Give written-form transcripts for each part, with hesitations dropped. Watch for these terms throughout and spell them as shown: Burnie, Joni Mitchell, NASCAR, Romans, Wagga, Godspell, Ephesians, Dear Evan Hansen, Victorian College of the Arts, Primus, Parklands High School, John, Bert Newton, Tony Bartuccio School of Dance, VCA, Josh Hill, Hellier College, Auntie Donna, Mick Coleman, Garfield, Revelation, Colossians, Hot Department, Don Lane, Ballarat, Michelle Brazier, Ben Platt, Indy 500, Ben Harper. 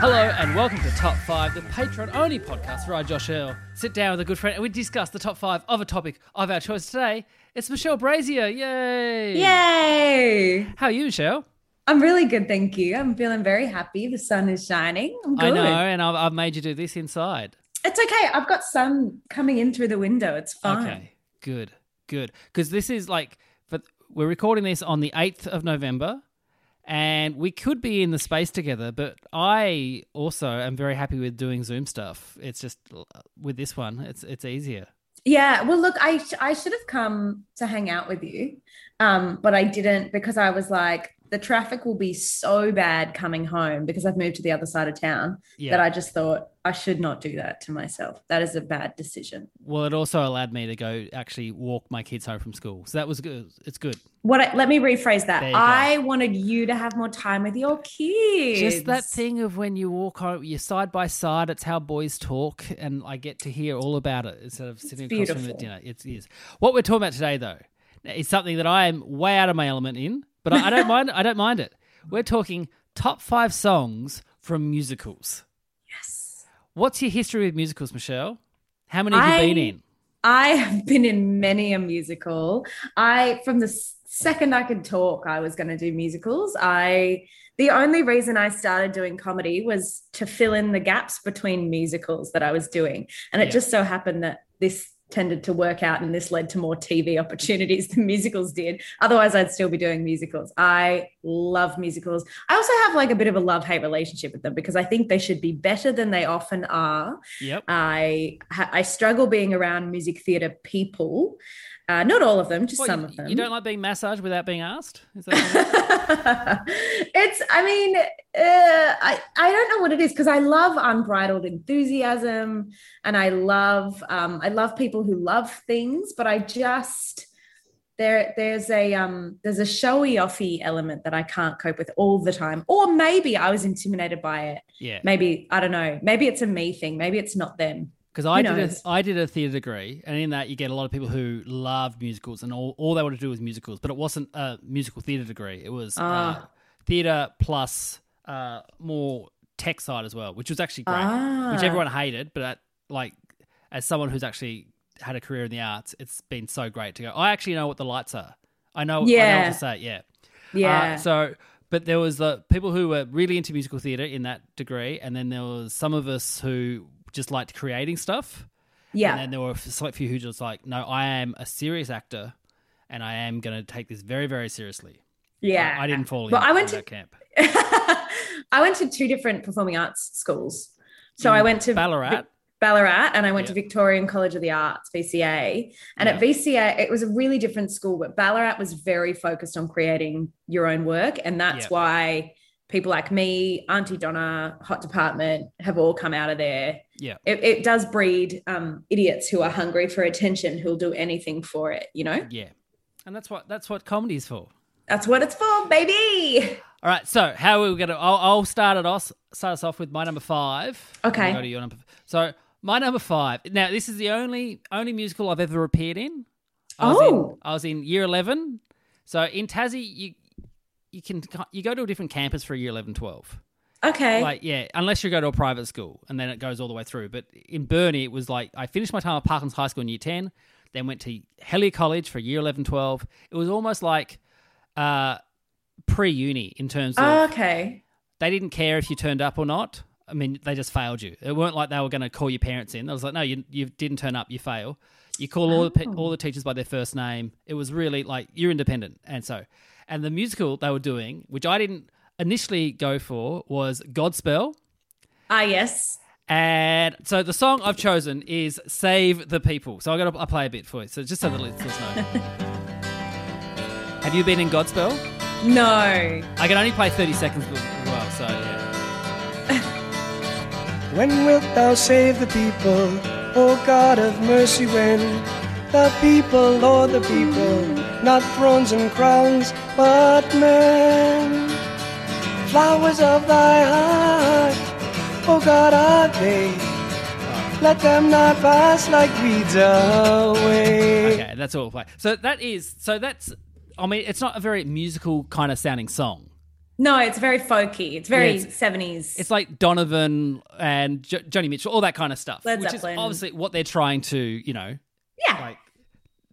Hello and welcome to Top 5, the Patreon-only podcast where I, Josh Hill, sit down with a good friend and we discuss the top 5 of a topic of our choice. Today, it's Michelle Brazier. Yay! Yay! How are you, Michelle? I'm really good, thank you. I'm feeling very happy. The sun is shining. I'm good. I know, and I've made you do this inside. It's okay. I've got sun coming in through the window. It's fine. Okay, good. Because this is like, we're recording this on the 8th of November. And we could be in the space together, but I also am very happy with doing Zoom stuff. It's just with this one, it's easier. Yeah. Well, look, I should have come to hang out with you, but I didn't because I was like, the traffic will be so bad coming home because I've moved to the other side of town that I just thought I should not do that to myself. That is a bad decision. Well, it also allowed me to go actually walk my kids home from school. So that was good. It's good. Let me rephrase that. I wanted you to have more time with your kids. Just that thing of when you walk home, you're side by side. It's how boys talk, and I get to hear all about it instead of sitting across from them at dinner. It is. What we're talking about today, though, is something that I am way out of my element in. But I don't mind. I don't mind it. We're talking top 5 songs from musicals. Yes. What's your history with musicals, Michelle? How many have you been in? I have been in many a musical. From the second I could talk, I was going to do musicals. The only reason I started doing comedy was to fill in the gaps between musicals that I was doing, and it just so happened that this tended to work out, and this led to more TV opportunities than musicals did. Otherwise, I'd still be doing musicals. I love musicals. I also have like a bit of a love-hate relationship with them because I think they should be better than they often are. Yep. I struggle being around music theatre people. Not all of them, just some of them. You don't like being massaged without being asked? Is that I don't know what it is because I love unbridled enthusiasm and I love people who love things, but I just there's a showy-offy element that I can't cope with all the time. Or maybe I was intimidated by it. Yeah. Maybe, I don't know. Maybe it's a me thing. Maybe it's not them. Because I did a theatre degree, and in that you get a lot of people who love musicals, and all they want to do was musicals. But it wasn't a musical theatre degree; it was theatre plus more tech side as well, which was actually great, which everyone hated. But as someone who's actually had a career in the arts, it's been so great to go. I actually know what the lights are. I know what to say. Yeah. But there was the people who were really into musical theatre in that degree, and then there was some of us who just liked creating stuff. Yeah. And then there were a select few who just like, no, I am a serious actor and I am going to take this very, very seriously. Yeah. I didn't fall into that camp. I went to 2 different performing arts schools. So I went to Ballarat and I went to Victorian College of the Arts, VCA. And at VCA, it was a really different school, but Ballarat was very focused on creating your own work. And that's why people like me, Auntie Donna, Hot Department have all come out of there. Yeah, it does breed idiots who are hungry for attention, who'll do anything for it, you know? Yeah, and that's what comedy is for. That's what it's for, baby. All right, so how are we going to – I'll start us off with my number 5. Okay. Go to your number. So my number 5 – now this is the only musical I've ever appeared in. I was in year 11. So in Tassie you go to a different campus for year 11, 12. Okay. Unless you go to a private school and then it goes all the way through. But in Burnie, it was like I finished my time at Parklands High School in year 10, then went to Hellier College for year 11, 12. It was almost like pre-uni in terms of they didn't care if you turned up or not. I mean, they just failed you. It weren't like they were going to call your parents in. I was like, no, you didn't turn up, you fail. You call all the teachers by their first name. It was really like you're independent. And the musical they were doing, which I didn't initially go for, was Godspell. Ah, yes. And so the song I've chosen is Save the People. So I'll play a bit for you. So just so the listeners know. Have you been in Godspell? No. I can only play 30 seconds as well, so yeah. When wilt thou save the people, O God of mercy, when the people, Lord, the people, not thrones and crowns, but men. Flowers of thy heart, oh God, are they? Let them not pass like weeds away. Okay, that's all we'll play. So that's. I mean, it's not a very musical kind of sounding song. No, it's very folky. It's very 70s. It's like Donovan and Joni Mitchell, all that kind of stuff, Led Zeppelin. Is obviously what they're trying to,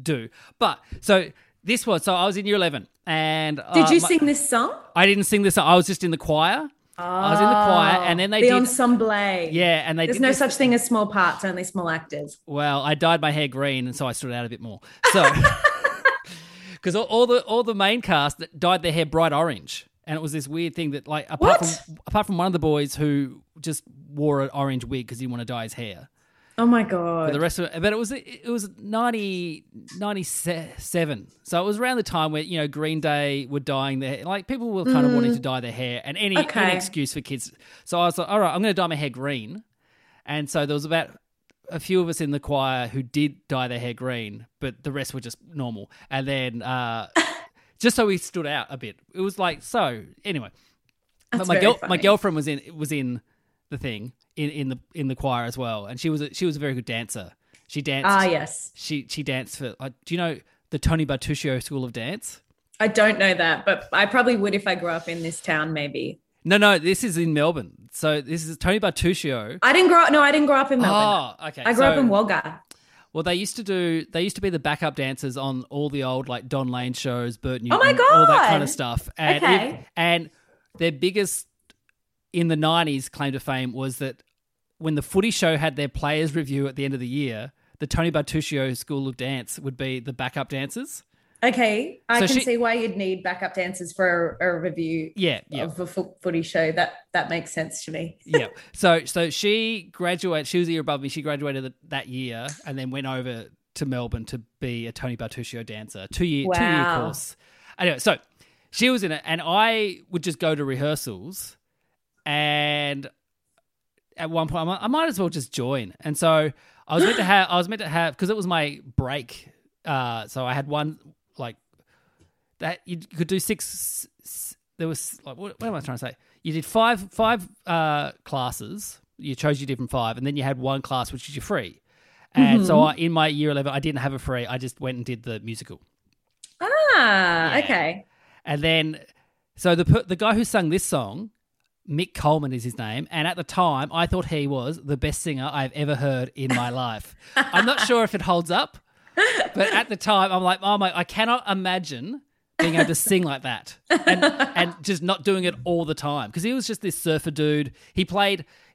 do. But so this was. So I was in Year 11, and did you sing this song? I didn't sing this song. I was just in the choir. I was in the choir, and then they did the ensemble. Yeah, and there's no such thing as small parts, only small actors. Well, I dyed my hair green, and so I stood out a bit more. So, because all the main cast that dyed their hair bright orange, and it was this weird thing that, like, apart from one of the boys who just wore an orange wig because he wanted to dye his hair. Oh my God! For the rest of it, but it was 1997, so it was around the time where Green Day were dyeing their hair. Like people were kind of wanting to dye their hair, and any excuse for kids. So I was like, all right, I'm going to dye my hair green, and so there was about a few of us in the choir who did dye their hair green, but the rest were just normal. And then just so we stood out a bit, it was like so. Anyway, but my girlfriend was in the thing. In the choir as well, and she was a very good dancer. She danced. Ah, yes. She danced for. Do you know the Tony Bartuccio School of Dance? I don't know that, but I probably would if I grew up in this town, maybe. No, this is in Melbourne. So this is Tony Bartuccio. I didn't grow up in Melbourne. Oh, okay. I grew up in Wagga. Well, they used to be the backup dancers on all the old like Don Lane shows, Bert Newton, oh my God, all that kind of stuff. And okay. And their biggest in the 90s claim to fame was that when the footy show had their players review at the end of the year, the Tony Bartuccio School of Dance would be the backup dancers. Okay. I can see why you'd need backup dancers for a review of a footy show. That makes sense to me. Yeah. So she graduated. She was a year above me. She graduated that year and then went over to Melbourne to be a Tony Bartuccio dancer. Two-year course. Anyway, so she was in it and I would just go to rehearsals. And at one point, I might as well just join. And so I was meant to have, because it was my break. So I had one like that. You could do six. There was like, what am I trying to say? You did five classes. You chose your different five, and then you had one class which is your free. And so in my year 11, I didn't have a free. I just went and did the musical. Ah, yeah. Okay. And then, so the guy who sung this song. Mick Coleman is his name, and at the time I thought he was the best singer I've ever heard in my life. I'm not sure if it holds up, but at the time I'm like, oh my, I cannot imagine being able to sing like that and just not doing it all the time because he was just this surfer dude.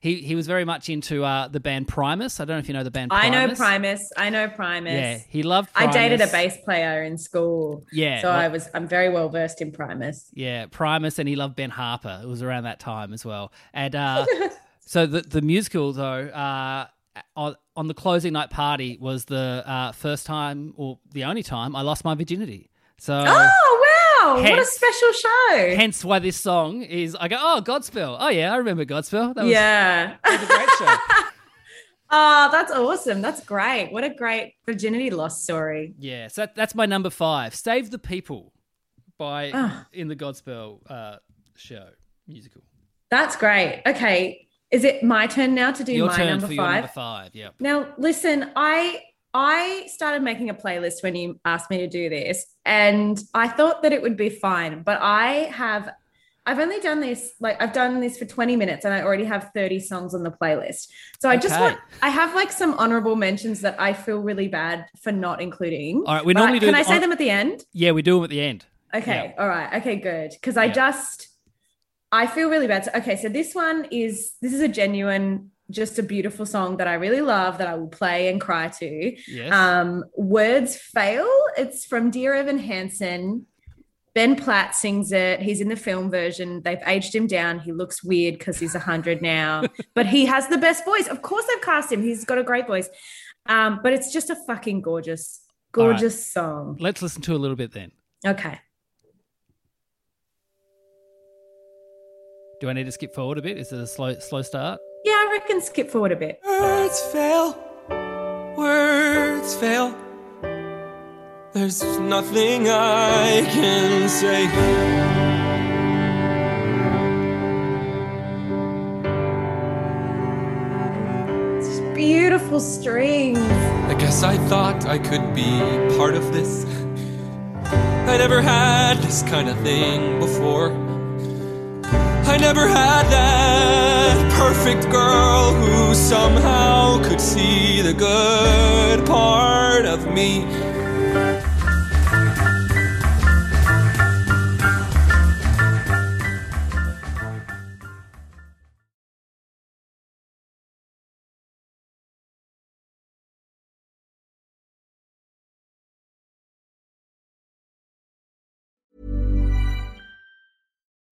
He was very much into the band Primus. I don't know if you know the band Primus. I know Primus. Yeah, he loved Primus. I dated a bass player in school. Yeah. So I'm very well versed in Primus. Yeah, Primus, and he loved Ben Harper. It was around that time as well. And so the musical, though, on the closing night party was the first time or the only time I lost my virginity. So. Oh, wow. Hence, what a special show. Hence why this song is, I go, oh, Godspell. Oh, yeah, I remember Godspell. That was a great show. Oh, that's awesome. That's great. What a great virginity loss story. Yeah, so that's my number 5, Save the People in the Godspell show, musical. That's great. Okay, is it my turn now to do your my turn number for 5? Your number 5, yeah. Now, listen, I started making a playlist when you asked me to do this, and I thought that it would be fine, but I've only done this, like I've done this for 20 minutes and I already have 30 songs on the playlist. So I have like some honorable mentions that I feel really bad for not including. All right, we normally do. Can I say them at the end? Yeah, we do them at the end. Okay, yeah. All right, okay, good. Because I feel really bad. So, okay, so this is a genuine, just a beautiful song that I really love that I will play and cry to. Yes. Words Fail. It's from Dear Evan Hansen, Ben Platt sings it. He's in the film version. They've aged him down. He looks weird because he's 100 now, but he has the best voice. Of course they've cast him. He's got a great voice. But it's just a fucking gorgeous, gorgeous song. Let's listen to a little bit then. Okay. Do I need to skip forward a bit? Is it a slow start? Yeah, I reckon skip forward a bit. Words fail. There's nothing I can say. It's beautiful strings. I guess I thought I could be part of this. I never had this kind of thing before. I never had that perfect girl who somehow could see the good part of me.